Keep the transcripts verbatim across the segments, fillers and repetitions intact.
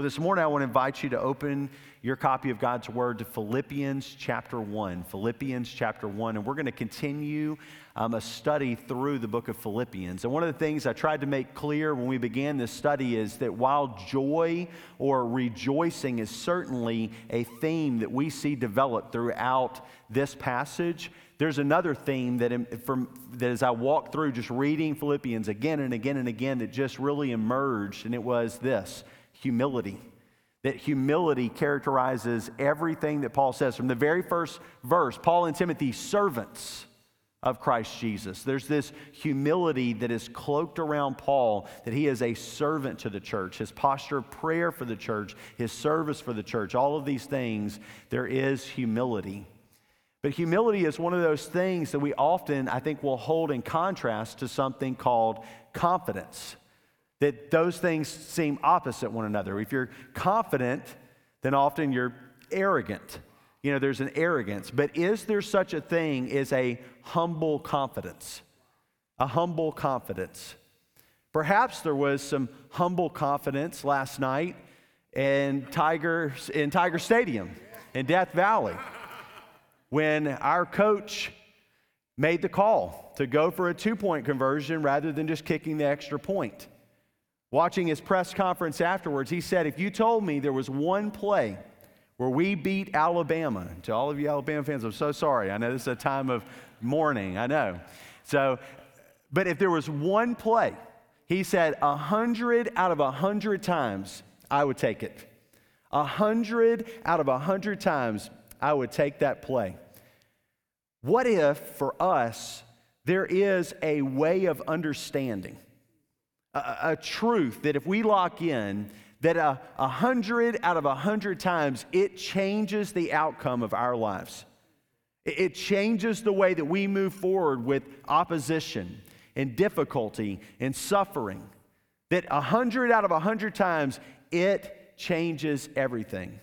Well, this morning I want to invite you to open your copy of God's Word to Philippians chapter one. Philippians chapter one. And we're going to continue um, a study through the book of Philippians. And one of the things I tried to make clear when we began this study is that while joy or rejoicing is certainly a theme that we see developed throughout this passage, there's another theme that, from, that as I walked through just reading Philippians again and again and again, that just really emerged, and it was this: humility. That humility characterizes everything that Paul says. From the very first verse, Paul and Timothy, servants of Christ Jesus. There's this humility that is cloaked around Paul, that he is a servant to the church. His posture of prayer for the church, his service for the church, all of these things, there is humility. But humility is one of those things that we often, I think, will hold in contrast to something called confidence. That those things seem opposite one another. If you're confident, then often you're arrogant. You know, there's an arrogance. But is there such a thing as a humble confidence? A humble confidence. Perhaps there was some humble confidence last night in Tiger, in Tiger Stadium in Death Valley when our coach made the call to go for a two-point conversion rather than just kicking the extra point. Watching his press conference afterwards, he said, if you told me there was one play where we beat Alabama, to all of you Alabama fans, I'm so sorry. I know this is a time of mourning, I know. So, but if there was one play, he said, a hundred out of a hundred times, I would take it. A hundred out of a hundred times, I would take that play. What if, for us, there is a way of understanding? A, a truth that if we lock in, that a, a hundred out of a hundred times, it changes the outcome of our lives. It, it changes the way that we move forward with opposition and difficulty and suffering. That a hundred out of a hundred times, it changes everything.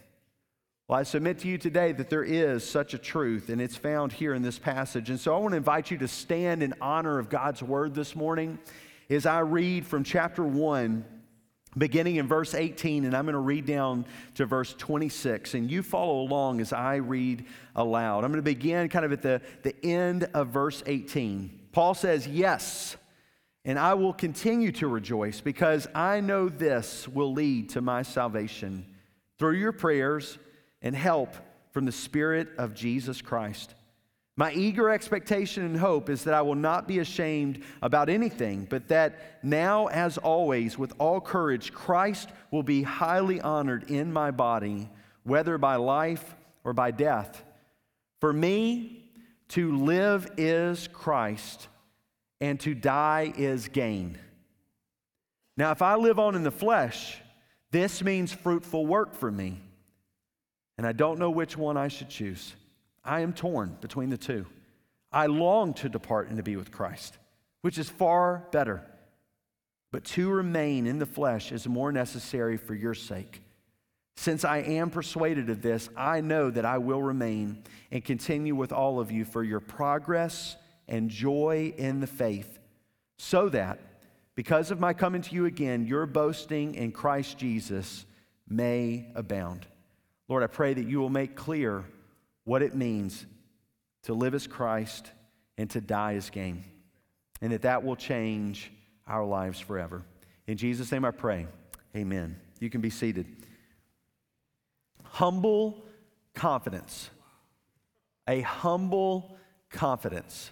Well, I submit to you today that there is such a truth, and it's found here in this passage. And so I want to invite you to stand in honor of God's Word this morning as I read from chapter one, beginning in verse eighteen, and I'm going to read down to verse twenty-six, and you follow along as I read aloud. I'm going to begin kind of at the, the end of verse eighteen. Paul says, yes, and I will continue to rejoice because I know this will lead to my salvation through your prayers and help from the Spirit of Jesus Christ. My eager expectation and hope is that I will not be ashamed about anything, but that now, as always, with all courage, Christ will be highly honored in my body, whether by life or by death. For me, to live is Christ, and to die is gain. Now, if I live on in the flesh, this means fruitful work for me, and I don't know which one I should choose. I am torn between the two. I long to depart and to be with Christ, which is far better. But to remain in the flesh is more necessary for your sake. Since I am persuaded of this, I know that I will remain and continue with all of you for your progress and joy in the faith, so that because of my coming to you again, your boasting in Christ Jesus may abound. Lord, I pray that you will make clear what it means to live as Christ and to die as gain, and that that will change our lives forever. In Jesus' name I pray, amen. You can be seated. Humble confidence. A humble confidence.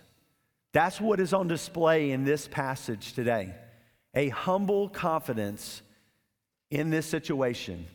That's what is on display in this passage today. A humble confidence in this situation.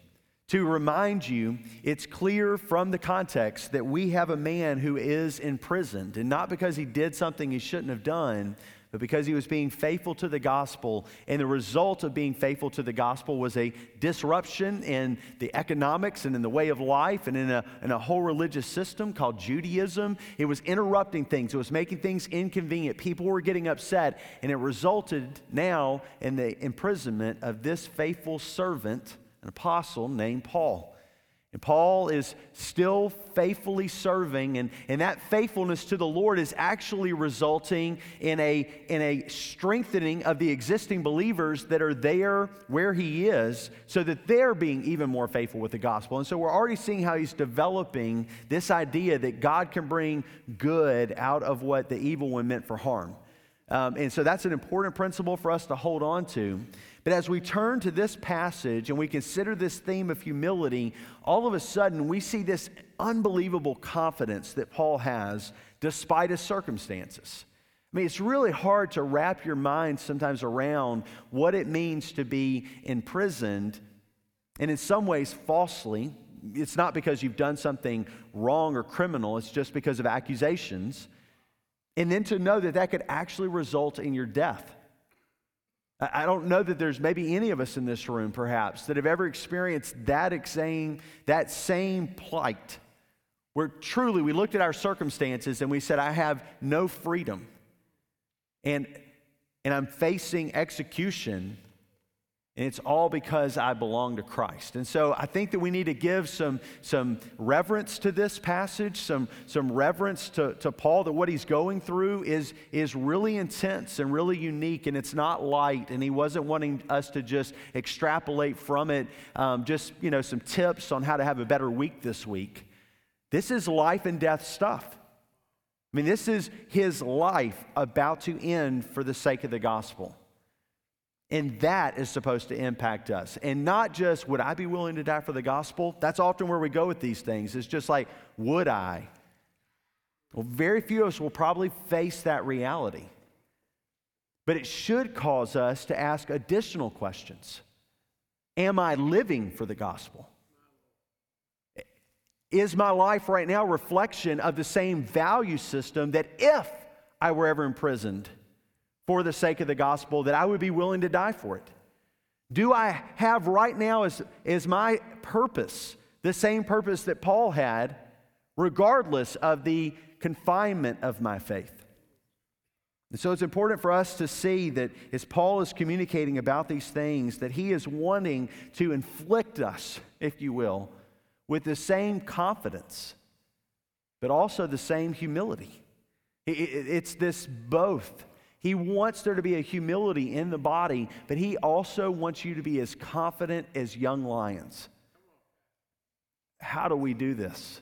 To remind you, it's clear from the context that we have a man who is imprisoned, and not because he did something he shouldn't have done, but because he was being faithful to the gospel, and the result of being faithful to the gospel was a disruption in the economics and in the way of life and in a, in a whole religious system called Judaism. It was interrupting things. It was making things inconvenient. People were getting upset, and it resulted now in the imprisonment of this faithful servant, an apostle named Paul. And Paul is still faithfully serving, and, and that faithfulness to the Lord is actually resulting in a, in a strengthening of the existing believers that are there where he is, so that they're being even more faithful with the gospel. And so we're already seeing how he's developing this idea that God can bring good out of what the evil one meant for harm. Um, and so that's an important principle for us to hold on to. But as we turn to this passage and we consider this theme of humility, all of a sudden we see this unbelievable confidence that Paul has despite his circumstances. I mean, it's really hard to wrap your mind sometimes around what it means to be imprisoned, and in some ways falsely. It's not because you've done something wrong or criminal, it's just because of accusations. And then to know that that could actually result in your death. I don't know that there's maybe any of us in this room, perhaps, that have ever experienced that same, that same plight, where truly we looked at our circumstances and we said, I have no freedom, and, and I'm facing execution, and it's all because I belong to Christ. And so I think that we need to give some, some reverence to this passage, some, some reverence to, to Paul, that what he's going through is, is really intense and really unique, and it's not light, and he wasn't wanting us to just extrapolate from it, um, just, you know, some tips on how to have a better week this week. This is life and death stuff. I mean, this is his life about to end for the sake of the gospel. And that is supposed to impact us. And not just, would I be willing to die for the gospel? That's often where we go with these things. It's just like, would I? Well, very few of us will probably face that reality. But it should cause us to ask additional questions. Am I living for the gospel? Is my life right now a reflection of the same value system that if I were ever imprisoned for the sake of the gospel, that I would be willing to die for it? Do I have right now as, as my purpose, the same purpose that Paul had, regardless of the confinement of my faith? And so it's important for us to see that as Paul is communicating about these things, that he is wanting to inflict us, if you will, with the same confidence, but also the same humility. It, it, it's this both. He wants there to be a humility in the body, but he also wants you to be as confident as young lions. How do we do this?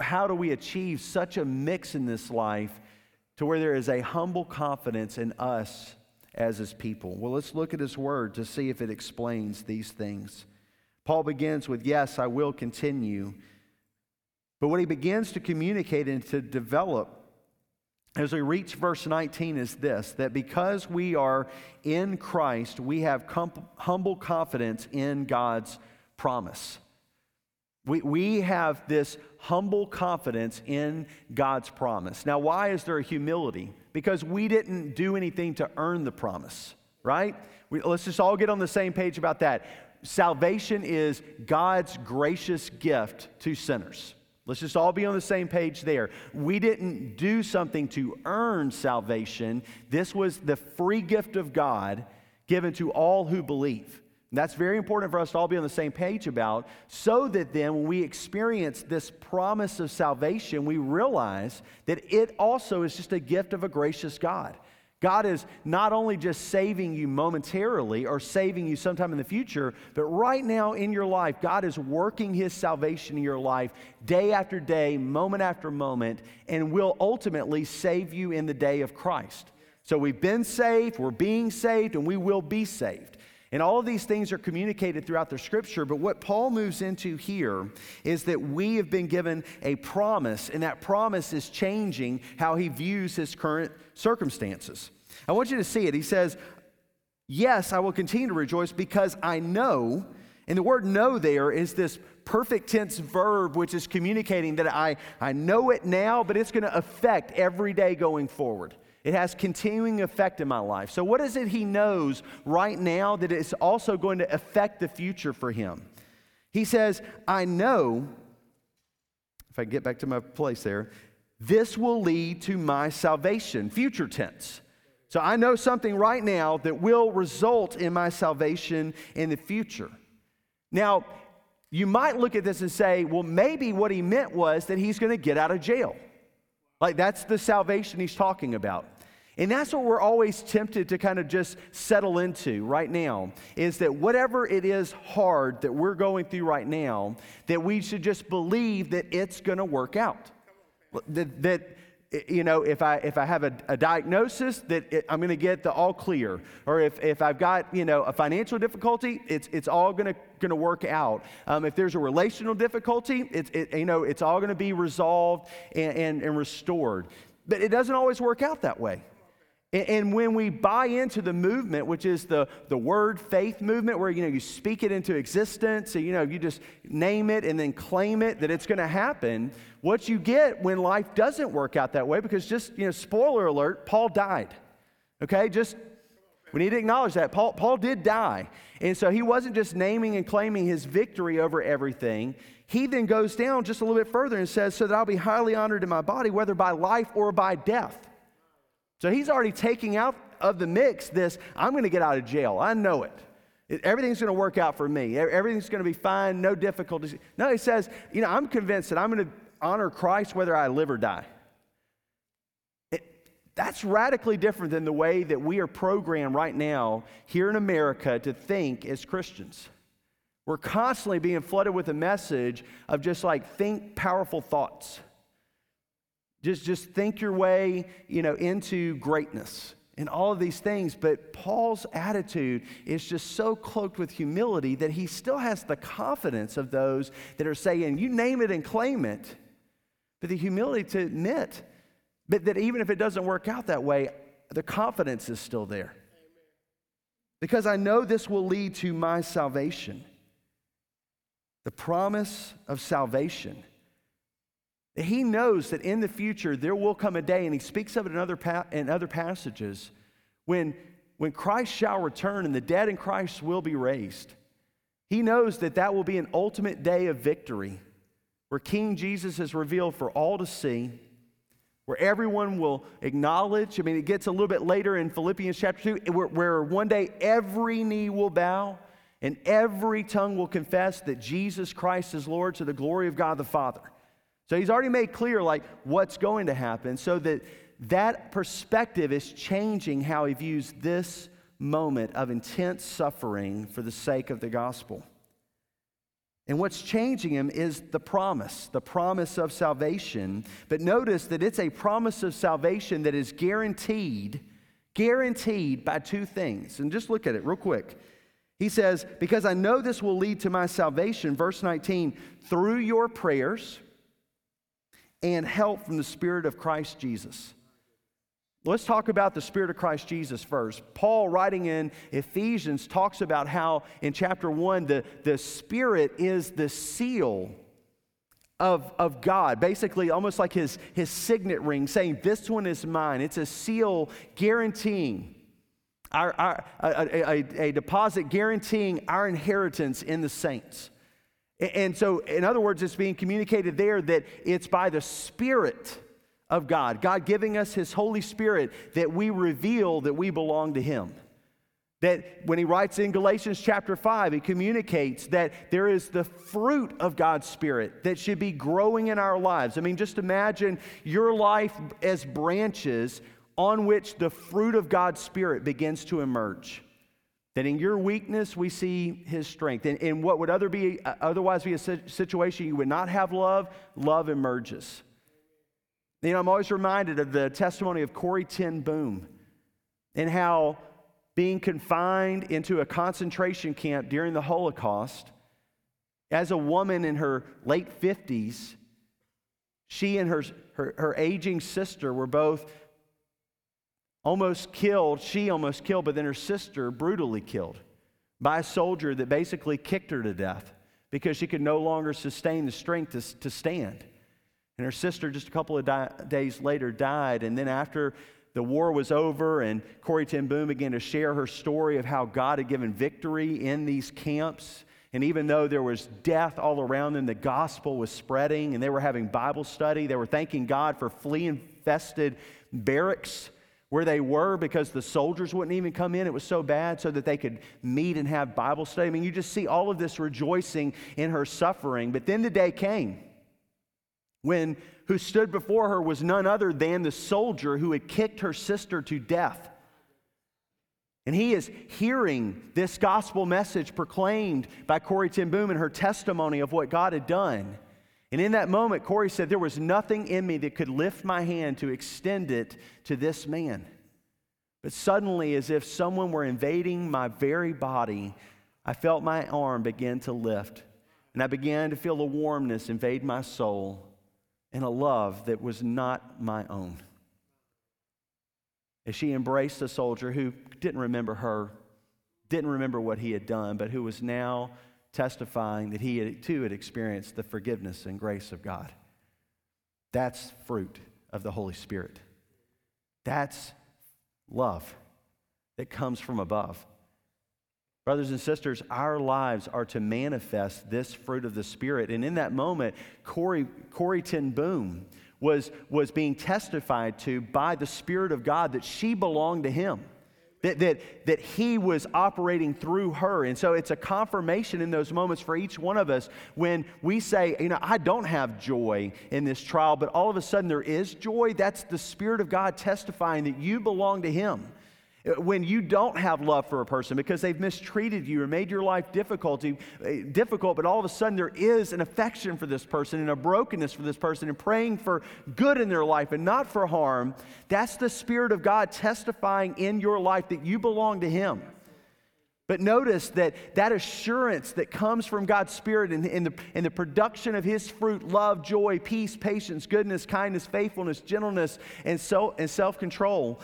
How do we achieve such a mix in this life to where there is a humble confidence in us as his people? Well, let's look at his word to see if it explains these things. Paul begins with, yes, I will continue. But what he begins to communicate and to develop as we reach verse nineteen is this, that because we are in Christ, we have com- humble confidence in God's promise. We, we have this humble confidence in God's promise. Now, why is there a humility? Because we didn't do anything to earn the promise, right? We, let's just all get on the same page about that. Salvation is God's gracious gift to sinners. Let's just all be on the same page there. We didn't do something to earn salvation. This was the free gift of God given to all who believe. And that's very important for us to all be on the same page about, so that then when we experience this promise of salvation, we realize that it also is just a gift of a gracious God. God is not only just saving you momentarily or saving you sometime in the future, but right now in your life, God is working his salvation in your life day after day, moment after moment, and will ultimately save you in the day of Christ. So we've been saved, we're being saved, and we will be saved. And all of these things are communicated throughout the scripture, but what Paul moves into here is that we have been given a promise, and that promise is changing how he views his current circumstances. I want you to see it. He says, yes, I will continue to rejoice because I know, and the word know there is this perfect tense verb which is communicating that I, I know it now, but it's going to affect every day going forward. It has continuing effect in my life. So what is it he knows right now that it's also going to affect the future for him? He says, I know, if I get back to my place there, this will lead to my salvation, future tense. So I know something right now that will result in my salvation in the future. Now, you might look at this and say, well, maybe what he meant was that he's going to get out of jail. Like, that's the salvation he's talking about. And that's what we're always tempted to kind of just settle into right now, is that whatever it is hard that we're going through right now, that we should just believe that it's going to work out. That, that you know, if I if I have a, a diagnosis, that it, I'm going to get the all clear. Or if, if I've got, you know, a financial difficulty, it's it's all going to going to work out. Um, if there's a relational difficulty, it's it, you know it's all going to be resolved and, and and restored. But it doesn't always work out that way. And when we buy into the movement, which is the, the word faith movement, where, you know, you speak it into existence, so, you know, you just name it and then claim it that it's going to happen, what you get when life doesn't work out that way, because just, you know, spoiler alert, Paul died, okay? Just, we need to acknowledge that. Paul, Paul did die. And so he wasn't just naming and claiming his victory over everything. He then goes down just a little bit further and says, so that I'll be highly honored in my body, whether by life or by death. So he's already taking out of the mix this, I'm going to get out of jail. I know it. Everything's going to work out for me. Everything's going to be fine, no difficulties. No, he says, you know, I'm convinced that I'm going to honor Christ whether I live or die. It, that's radically different than the way that we are programmed right now here in America to think as Christians. We're constantly being flooded with a message of just like, think powerful thoughts. Just, just think your way, you know, into greatness and all of these things. But Paul's attitude is just so cloaked with humility that he still has the confidence of those that are saying, you name it and claim it, but the humility to admit but that even if it doesn't work out that way, the confidence is still there. Because I know this will lead to my salvation. The promise of salvation. He knows that in the future there will come a day, and he speaks of it in other pa- in other passages, when, when Christ shall return and the dead in Christ will be raised. He knows that that will be an ultimate day of victory where King Jesus is revealed for all to see, where everyone will acknowledge. I mean, it gets a little bit later in Philippians chapter two, where, where one day every knee will bow and every tongue will confess that Jesus Christ is Lord to the glory of God the Father. So he's already made clear, like, what's going to happen, so that that perspective is changing how he views this moment of intense suffering for the sake of the gospel. And what's changing him is the promise, the promise of salvation. But notice that it's a promise of salvation that is guaranteed, guaranteed by two things. And just look at it real quick. He says, because I know this will lead to my salvation, verse nineteen, through your prayers and help from the Spirit of Christ Jesus. Let's talk about the Spirit of Christ Jesus first. Paul, writing in Ephesians, talks about how in chapter one, the, the Spirit is the seal of, of God, basically almost like his, his signet ring, saying, this one is mine. It's a seal guaranteeing, our, our a, a, a deposit guaranteeing our inheritance in the saints. And so, in other words, it's being communicated there that it's by the Spirit of God, God giving us His Holy Spirit, that we reveal that we belong to Him. That when he writes in Galatians chapter five, he communicates that there is the fruit of God's Spirit that should be growing in our lives. I mean, just imagine your life as branches on which the fruit of God's Spirit begins to emerge. That in your weakness, we see His strength. And in what would other be, otherwise be a situation you would not have love, love emerges. You know, I'm always reminded of the testimony of Corrie ten Boom and how being confined into a concentration camp during the Holocaust, as a woman in her late fifties, she and her, her, her aging sister were both almost killed, she almost killed, but then her sister brutally killed by a soldier that basically kicked her to death because she could no longer sustain the strength to, to stand. And her sister, just a couple of di- days later, died. And then after the war was over and Corrie ten Boom began to share her story of how God had given victory in these camps, and even though there was death all around them, the gospel was spreading, and they were having Bible study. They were thanking God for flea-infested barracks where they were because the soldiers wouldn't even come in. It was so bad, so that they could meet and have Bible study. I mean, you just see all of this rejoicing in her suffering. But then the day came when who stood before her was none other than the soldier who had kicked her sister to death. And he is hearing this gospel message proclaimed by Corrie ten Boom and her testimony of what God had done. And in that moment, Corrie said, there was nothing in me that could lift my hand to extend it to this man. But suddenly, as if someone were invading my very body, I felt my arm begin to lift. And I began to feel a warmness invade my soul and a love that was not my own. As she embraced the soldier who didn't remember her, didn't remember what he had done, but who was now testifying that he too had experienced the forgiveness and grace of God. That's fruit of the Holy Spirit. That's love that comes from above. Brothers and sisters, our lives are to manifest this fruit of the Spirit. And in that moment, Corrie, Corrie ten Boom was, was being testified to by the Spirit of God that she belonged to Him. That, that, that He was operating through her. And so it's a confirmation in those moments for each one of us when we say, you know, I don't have joy in this trial, but all of a sudden there is joy. That's the Spirit of God testifying that you belong to Him. When you don't have love for a person because they've mistreated you or made your life difficult, difficult, but all of a sudden there is an affection for this person and a brokenness for this person and praying for good in their life and not for harm, that's the Spirit of God testifying in your life that you belong to Him. But notice that that assurance that comes from God's Spirit in, in, the, in the production of His fruit, love, joy, peace, patience, goodness, kindness, faithfulness, gentleness, and, so, and self-control,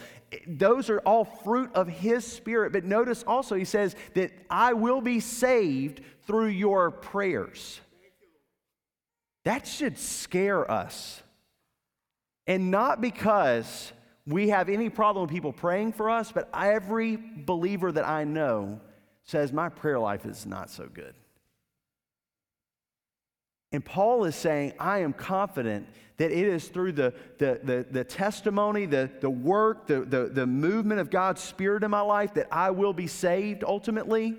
those are all fruit of His Spirit. But notice also He says that I will be saved through your prayers. That should scare us. And not because we have any problem with people praying for us, but every believer that I know says, my prayer life is not so good. And Paul is saying, I am confident that it is through the, the, the, the testimony, the, the work, the, the, the movement of God's Spirit in my life that I will be saved ultimately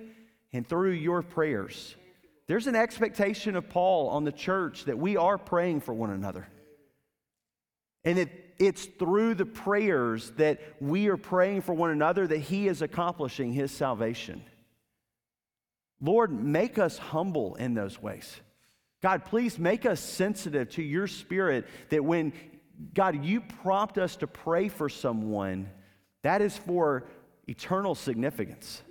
and through your prayers. There's an expectation of Paul on the church that we are praying for one another. And that it's through the prayers that we are praying for one another that He is accomplishing His salvation. Lord, make us humble in those ways. God, please make us sensitive to your Spirit that when, God, you prompt us to pray for someone, that is for eternal significance.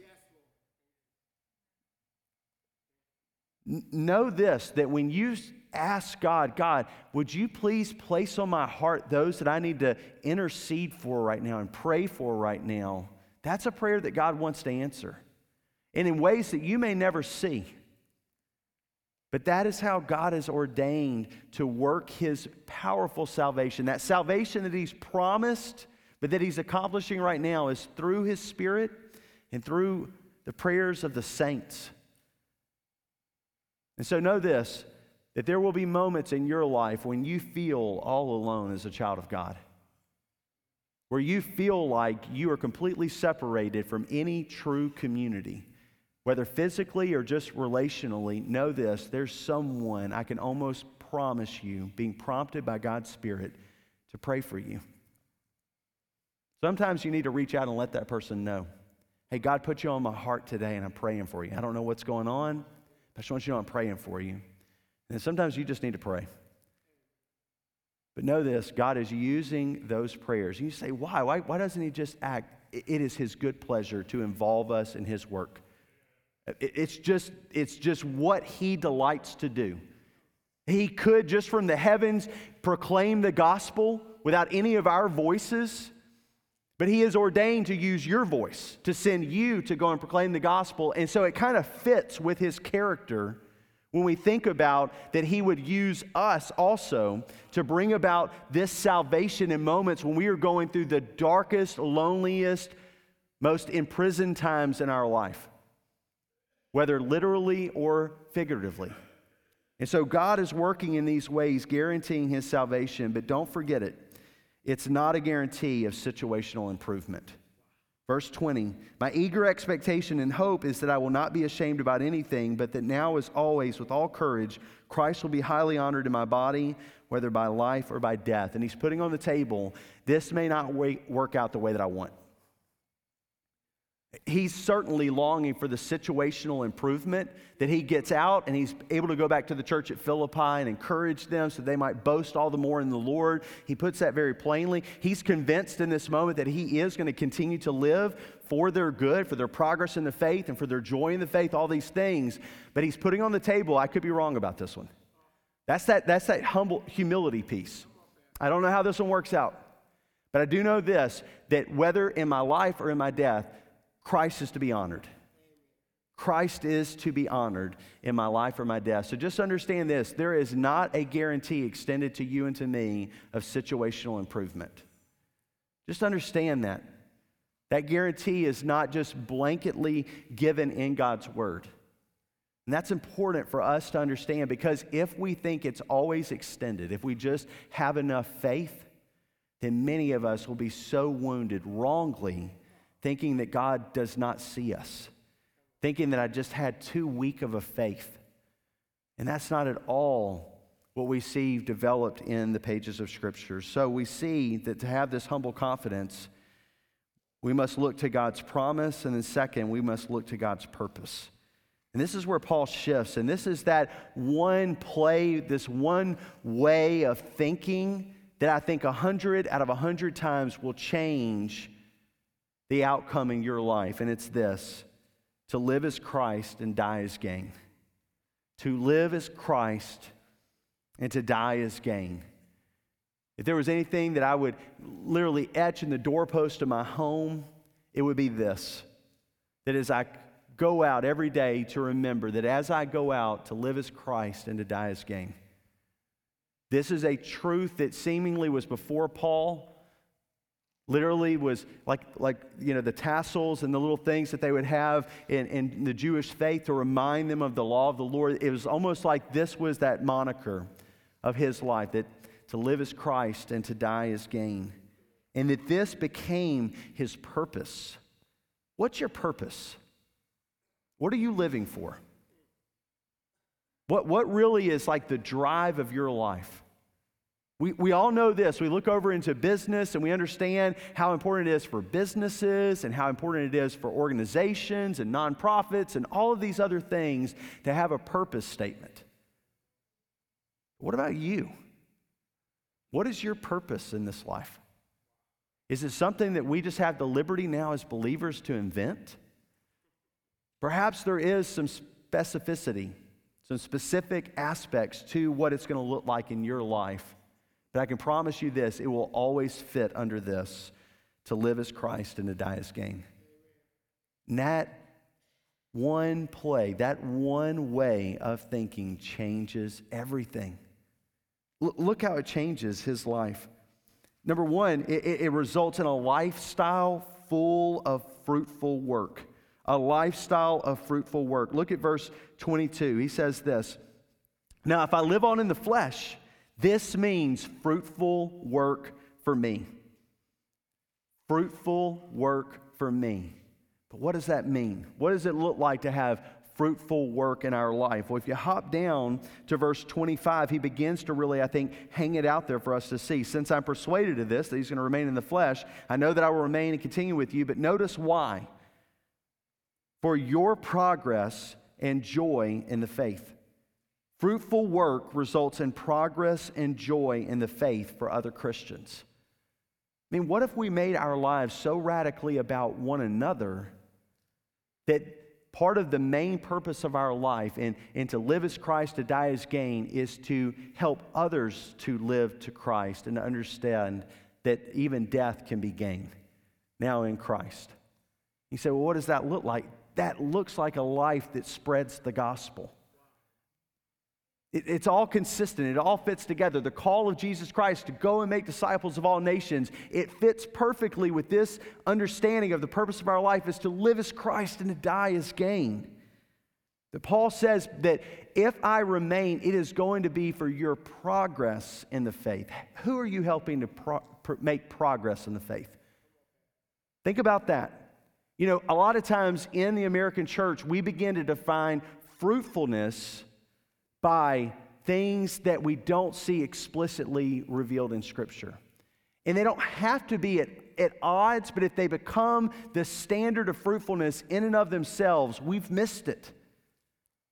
N- know this, that when you ask God, God, would you please place on my heart those that I need to intercede for right now and pray for right now, that's a prayer that God wants to answer. And in ways that you may never see. But that is how God is ordained to work His powerful salvation. That salvation that He's promised, but that He's accomplishing right now is through His Spirit and through the prayers of the saints. And so know this, that there will be moments in your life when you feel all alone as a child of God, where you feel like you are completely separated from any true community. Whether physically or just relationally, know this, there's someone I can almost promise you being prompted by God's Spirit to pray for you. Sometimes you need to reach out and let that person know, hey, God put you on my heart today and I'm praying for you. I don't know what's going on, but I just want you to know I'm praying for you. And sometimes you just need to pray. But know this, God is using those prayers. You say, why? Why, why doesn't He just act? It is His good pleasure to involve us in His work. It's just, it's just what He delights to do. He could just from the heavens proclaim the gospel without any of our voices, but He is ordained to use your voice, to send you to go and proclaim the gospel. And so it kind of fits with His character when we think about that He would use us also to bring about this salvation in moments when we are going through the darkest, loneliest, most imprisoned times in our life, whether literally or figuratively. And so God is working in these ways, guaranteeing His salvation, but don't forget it. It's not a guarantee of situational improvement. Verse twenty, my eager expectation and hope is that I will not be ashamed about anything, but that now as always, with all courage, Christ will be highly honored in my body, whether by life or by death. And he's putting on the table, this may not work out the way that I want. He's certainly longing for the situational improvement that he gets out and he's able to go back to the church at Philippi and encourage them so they might boast all the more in the Lord. He puts that very plainly. He's convinced in this moment that he is going to continue to live for their good, for their progress in the faith and for their joy in the faith, all these things. But he's putting on the table, I could be wrong about this one. That's that, that's that humble humility piece. I don't know how this one works out, but I do know this, that whether in my life or in my death, Christ is to be honored. Christ is to be honored in my life or my death. So just understand this, there is not a guarantee extended to you and to me of situational improvement. Just understand that. That guarantee is not just blanketly given in God's word. And that's important for us to understand, because if we think it's always extended, if we just have enough faith, then many of us will be so wounded wrongly, thinking that God does not see us, thinking that I just had too weak of a faith. And that's not at all what we see developed in the pages of Scripture. So we see that to have this humble confidence, we must look to God's promise, and then second, we must look to God's purpose. And this is where Paul shifts, and this is that one play, this one way of thinking that I think a hundred out of a hundred times will change the outcome in your life, and it's this: to live as Christ and die as gain. To live as Christ and to die as gain. If there was anything that I would literally etch in the doorpost of my home, it would be this, that as I go out every day to remember that as I go out to live as Christ and to die as gain. This is a truth that seemingly was before Paul, literally was like, like you know, the tassels and the little things that they would have in, in the Jewish faith to remind them of the law of the Lord. It was almost like this was that moniker of his life, that to live as Christ and to die as gain. And that this became his purpose. What's your purpose? What are you living for? What, what really is like the drive of your life? We we all know this. We look over into business and we understand how important it is for businesses and how important it is for organizations and nonprofits and all of these other things to have a purpose statement. What about you? What is your purpose in this life? Is it something that we just have the liberty now as believers to invent? Perhaps there is some specificity, some specific aspects to what it's going to look like in your life. But I can promise you this, it will always fit under this, to live as Christ and to die as gain. And that one play, that one way of thinking changes everything. L- look how it changes his life. Number one, it, it results in a lifestyle full of fruitful work. A lifestyle of fruitful work. Look at verse twenty-two. He says this, now if I live on in the flesh, this means fruitful work for me. Fruitful work for me. But what does that mean? What does it look like to have fruitful work in our life? Well, if you hop down to verse twenty-five, he begins to really, I think, hang it out there for us to see. Since I'm persuaded of this, that he's going to remain in the flesh, I know that I will remain and continue with you, but notice why. For your progress and joy in the faith. Fruitful work results in progress and joy in the faith for other Christians. I mean, what if we made our lives so radically about one another that part of the main purpose of our life and, and to live as Christ, to die as gain, is to help others to live to Christ and to understand that even death can be gain now in Christ. You say, well, what does that look like? That looks like a life that spreads the gospel. It's all consistent. It all fits together. The call of Jesus Christ to go and make disciples of all nations, it fits perfectly with this understanding of the purpose of our life is to live as Christ and to die as gain. But Paul says that if I remain, it is going to be for your progress in the faith. Who are you helping to pro- make progress in the faith. Think about that. You know, a lot of times in the American church, we begin to define fruitfulness by things that we don't see explicitly revealed in Scripture. And they don't have to be at, at odds, but if they become the standard of fruitfulness in and of themselves, we've missed it.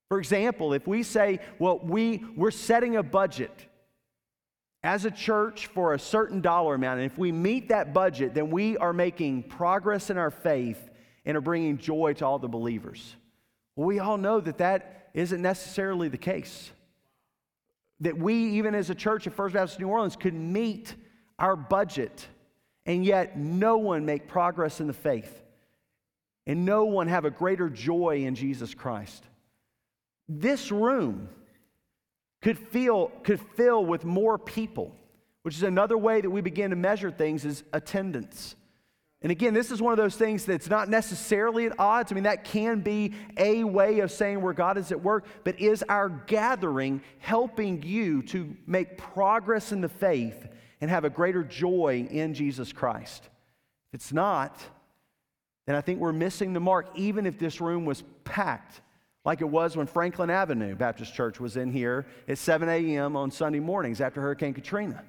For example, if we say, well, we, we're setting a budget as a church for a certain dollar amount, and if we meet that budget, then we are making progress in our faith and are bringing joy to all the believers. Well, we all know that that isn't necessarily the case. That we, even as a church at First Baptist New Orleans, could meet our budget and yet no one make progress in the faith and no one have a greater joy in Jesus Christ. This room could feel could fill with more people, which is another way that we begin to measure things is attendance. And again, this is one of those things that's not necessarily at odds. I mean, that can be a way of saying where God is at work, but is our gathering helping you to make progress in the faith and have a greater joy in Jesus Christ? If it's not, then I think we're missing the mark, even if this room was packed like it was when Franklin Avenue Baptist Church was in here at seven a.m. on Sunday mornings after Hurricane Katrina.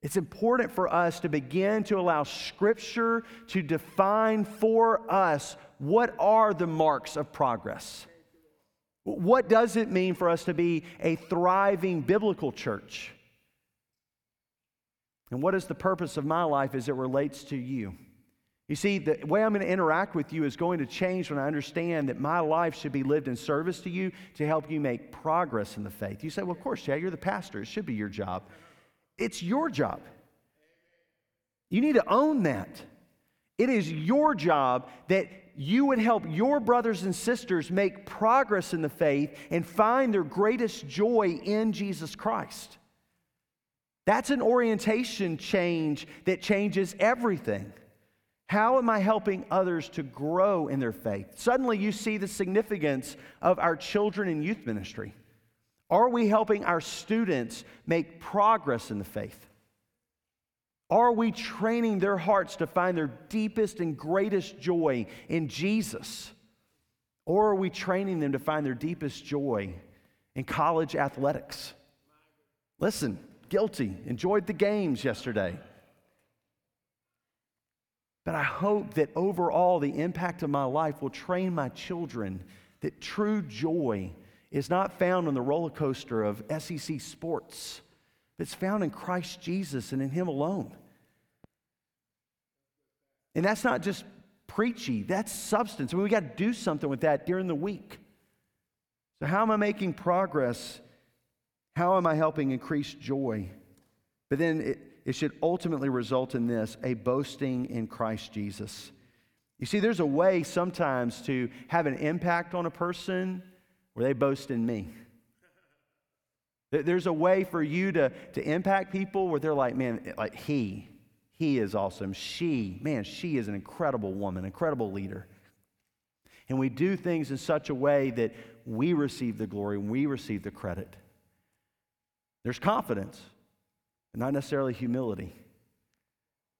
It's important for us to begin to allow Scripture to define for us what are the marks of progress. What does it mean for us to be a thriving biblical church? And what is the purpose of my life as it relates to you? You see, the way I'm going to interact with you is going to change when I understand that my life should be lived in service to you to help you make progress in the faith. You say, well, of course, yeah, you're the pastor. It should be your job. It's your job. You need to own that. It is your job that you would help your brothers and sisters make progress in the faith and find their greatest joy in Jesus Christ. That's an orientation change that changes everything. How am I helping others to grow in their faith? Suddenly you see the significance of our children and youth ministry. Are we helping our students make progress in the faith? Are we training their hearts to find their deepest and greatest joy in Jesus? Or are we training them to find their deepest joy in college athletics? Listen, guilty, enjoyed the games yesterday. But I hope that overall the impact of my life will train my children that true joy is not found on the roller coaster of S E C sports. It's found in Christ Jesus and in Him alone. And that's not just preachy, that's substance. I mean, we got to do something with that during the week. So how am I making progress? How am I helping increase joy? But then it, it should ultimately result in this, a boasting in Christ Jesus. You see, there's a way sometimes to have an impact on a person where they boast in me. There's a way for you to, to impact people where they're like, man, like he, he is awesome. She, man, she is an incredible woman, incredible leader. And we do things in such a way that we receive the glory and we receive the credit. There's confidence, but not necessarily humility.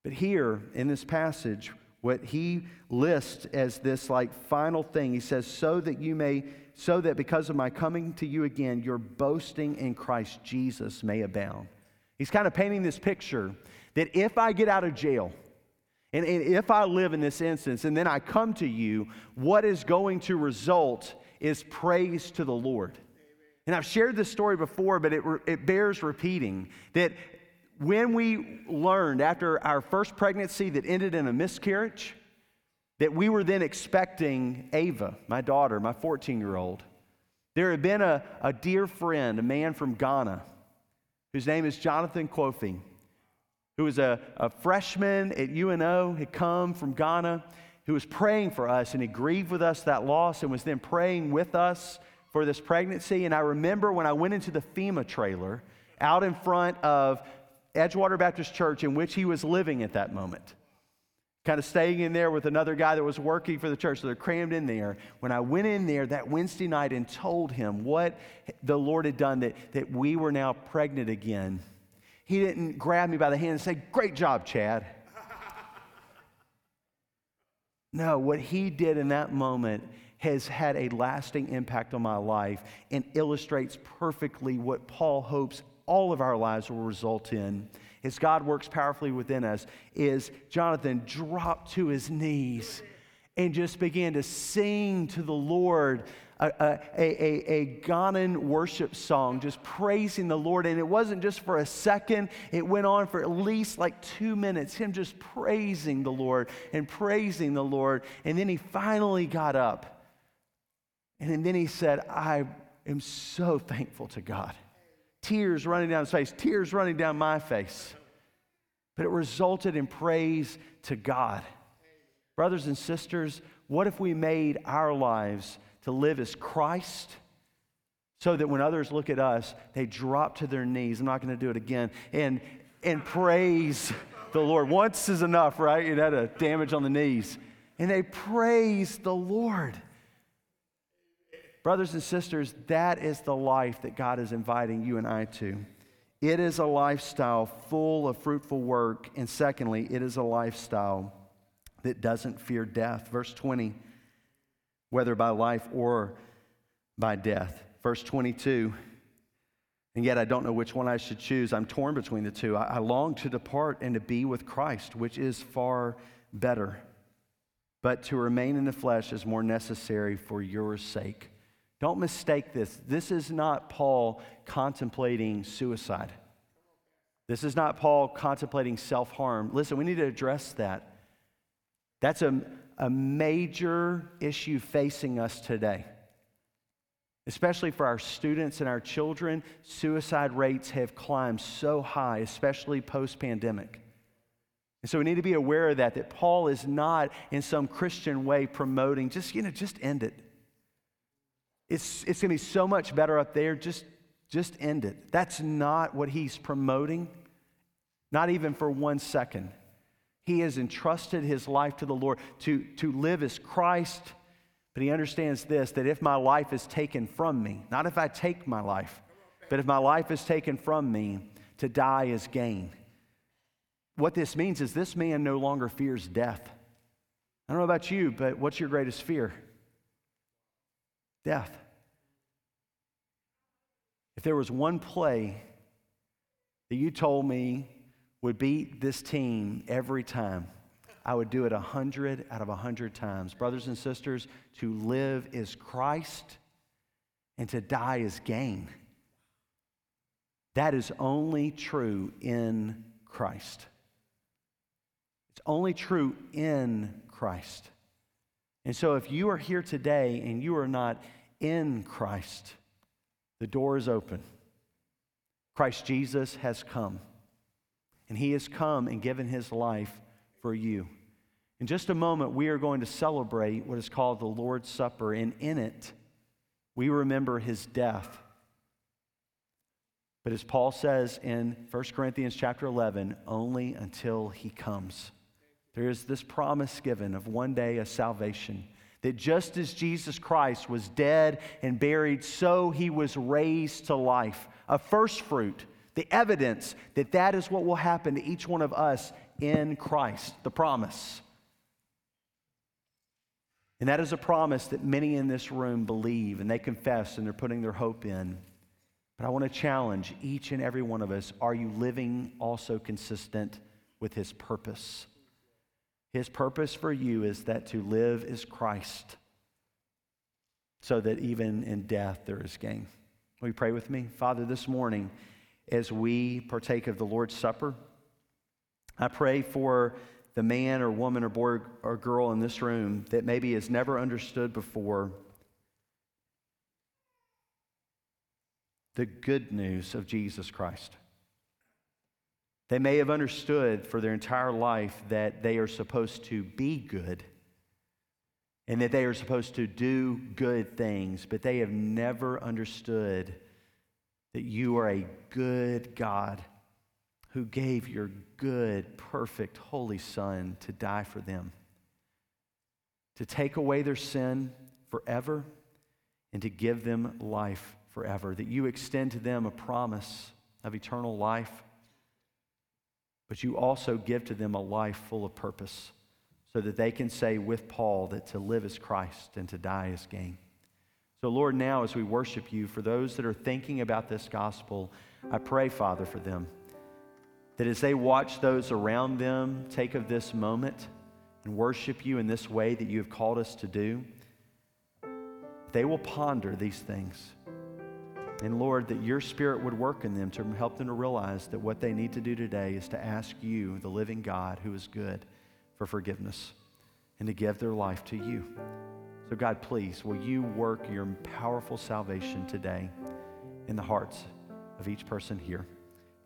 But here in this passage, what he lists as this like final thing, he says, so that you may, so that because of my coming to you again, your boasting in Christ Jesus may abound. He's kind of painting this picture that if I get out of jail, and, and if I live in this instance, and then I come to you, what is going to result is praise to the Lord. And I've shared this story before, but it, it bears repeating that when we learned after our first pregnancy that ended in a miscarriage, that we were then expecting Ava, my daughter, my fourteen-year-old. There had been a, a dear friend, a man from Ghana, whose name is Jonathan Kwofi, who was a, a freshman at U N O, had come from Ghana, who was praying for us, and he grieved with us that loss and was then praying with us for this pregnancy. And I remember when I went into the FEMA trailer out in front of Edgewater Baptist Church, in which he was living at that moment, kind of staying in there with another guy that was working for the church, so they're crammed in there. When I went in there that Wednesday night and told him what the Lord had done, that, that we were now pregnant again, He didn't grab me by the hand and say, "Great job, Chad." No, what he did in that moment has had a lasting impact on my life and illustrates perfectly what Paul hopes all of our lives will result in as God works powerfully within us, is Jonathan dropped to his knees and just began to sing to the Lord a, a, a, a Ghanaian worship song, just praising the Lord. And it wasn't just for a second. It went on for at least like two minutes, him just praising the Lord and praising the Lord. And then he finally got up. And then he said, "I am so thankful to God." Tears running down his face, tears running down my face. But it resulted in praise to God. Brothers and sisters, what if we made our lives to live as Christ so that when others look at us, they drop to their knees. I'm not going to do it again. And and praise the Lord. Once is enough, right? It had a damage on the knees. And they praise the Lord. Brothers and sisters, that is the life that God is inviting you and I to. It is a lifestyle full of fruitful work. And secondly, it is a lifestyle that doesn't fear death. Verse twenty, whether by life or by death. Verse twenty-two, and yet I don't know which one I should choose. I'm torn between the two. I, I long to depart and to be with Christ, which is far better. But to remain in the flesh is more necessary for your sake. Don't mistake this. This is not Paul contemplating suicide. This is not Paul contemplating self-harm. Listen, we need to address that. That's a, a major issue facing us today. Especially for our students and our children, suicide rates have climbed so high, especially post-pandemic. And so we need to be aware of that, that Paul is not in some Christian way promoting, just, you know, just end it. It's, it's going to be so much better up there. Just, just end it. That's not what he's promoting, not even for one second. He has entrusted his life to the Lord to, to live as Christ, but he understands this, that if my life is taken from me, not if I take my life, but if my life is taken from me, to die is gain. What this means is this man no longer fears death. I don't know about you, but what's your greatest fear? Death. If there was one play that you told me would beat this team every time, I would do it a hundred out of a hundred times. Brothers and sisters, to live is Christ and to die is gain. That is only true in Christ. It's only true in Christ. And so if you are here today and you are not in Christ, the door is open. Christ Jesus has come. And he has come and given his life for you. In just a moment, we are going to celebrate what is called the Lord's Supper. And in it, we remember his death. But as Paul says in First Corinthians chapter eleven, only until he comes. There is this promise given of one day a salvation, that just as Jesus Christ was dead and buried, so he was raised to life, a first fruit, the evidence that that is what will happen to each one of us in Christ, the promise. And that is a promise that many in this room believe and they confess and they're putting their hope in. But I want to challenge each and every one of us, are you living also consistent with his purpose? His purpose for you is that to live is Christ, so that even in death there is gain. Will you pray with me? Father, this morning, as we partake of the Lord's Supper, I pray for the man or woman or boy or girl in this room that maybe has never understood before the good news of Jesus Christ. They may have understood for their entire life that they are supposed to be good and that they are supposed to do good things, but they have never understood that you are a good God who gave your good, perfect, holy Son to die for them, to take away their sin forever and to give them life forever, that you extend to them a promise of eternal life, but you also give to them a life full of purpose so that they can say with Paul that to live is Christ and to die is gain. So Lord, now as we worship you, for those that are thinking about this gospel, I pray, Father, for them, that as they watch those around them take of this moment and worship you in this way that you have called us to do, they will ponder these things. And Lord, that your Spirit would work in them to help them to realize that what they need to do today is to ask you, the living God who is good, for forgiveness and to give their life to you. So God, please, will you work your powerful salvation today in the hearts of each person here.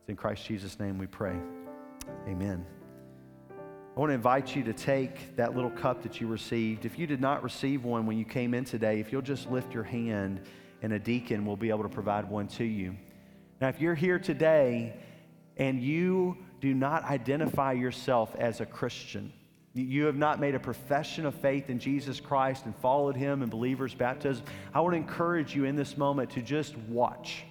It's in Christ Jesus' name we pray. Amen. I want to invite you to take that little cup that you received. If you did not receive one when you came in today, if you'll just lift your hand and a deacon will be able to provide one to you. Now, if you're here today and you do not identify yourself as a Christian, you have not made a profession of faith in Jesus Christ and followed him in believer's baptism, I want to encourage you in this moment to just watch,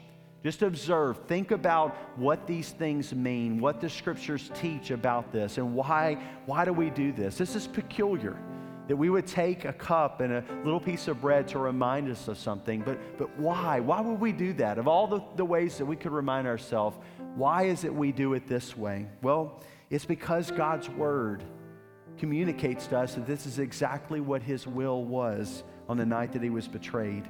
just observe, think about what these things mean, what the scriptures teach about this, and why, why do we do this? This is peculiar, that we would take a cup and a little piece of bread to remind us of something, but, but why? Why would we do that? Of all the, the ways that we could remind ourselves, why is it we do it this way? Well, it's because God's word communicates to us that this is exactly what his will was on the night that he was betrayed.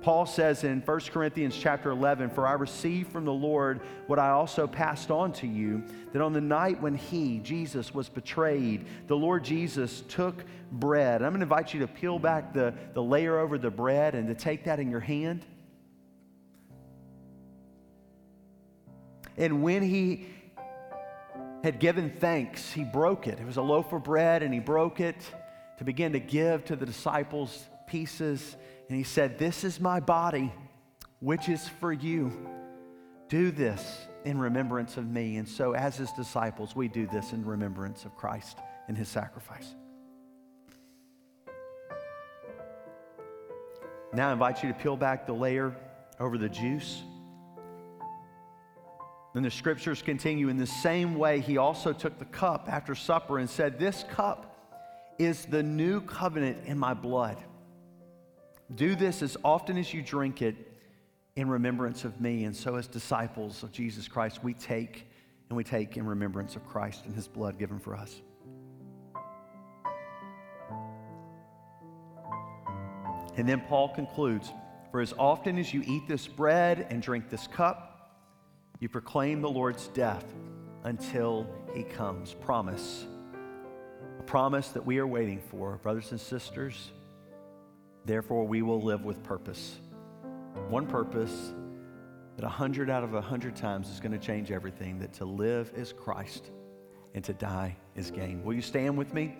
Paul says in First Corinthians chapter eleven, "For I received from the Lord what I also passed on to you, that on the night when he, Jesus, was betrayed, the Lord Jesus took bread." And I'm going to invite you to peel back the, the layer over the bread and to take that in your hand. "And when he had given thanks, he broke it." It was a loaf of bread, and he broke it to begin to give to the disciples pieces. And he said, "This is my body, which is for you. Do this in remembrance of me." And so as his disciples, we do this in remembrance of Christ and his sacrifice. Now I invite you to peel back the layer over the juice. Then the scriptures continue, "In the same way, he also took the cup after supper and said, 'This cup is the new covenant in my blood. Do this as often as you drink it in remembrance of me.'" And so as disciples of Jesus Christ, we take and we take in remembrance of Christ and his blood given for us. And then Paul concludes, "For as often as you eat this bread and drink this cup, you proclaim the Lord's death until he comes." Promise. A promise that we are waiting for, brothers and sisters. Therefore, we will live with purpose. One purpose that a hundred out of a hundred times is going to change everything, that to live is Christ and to die is gain. Will you stand with me?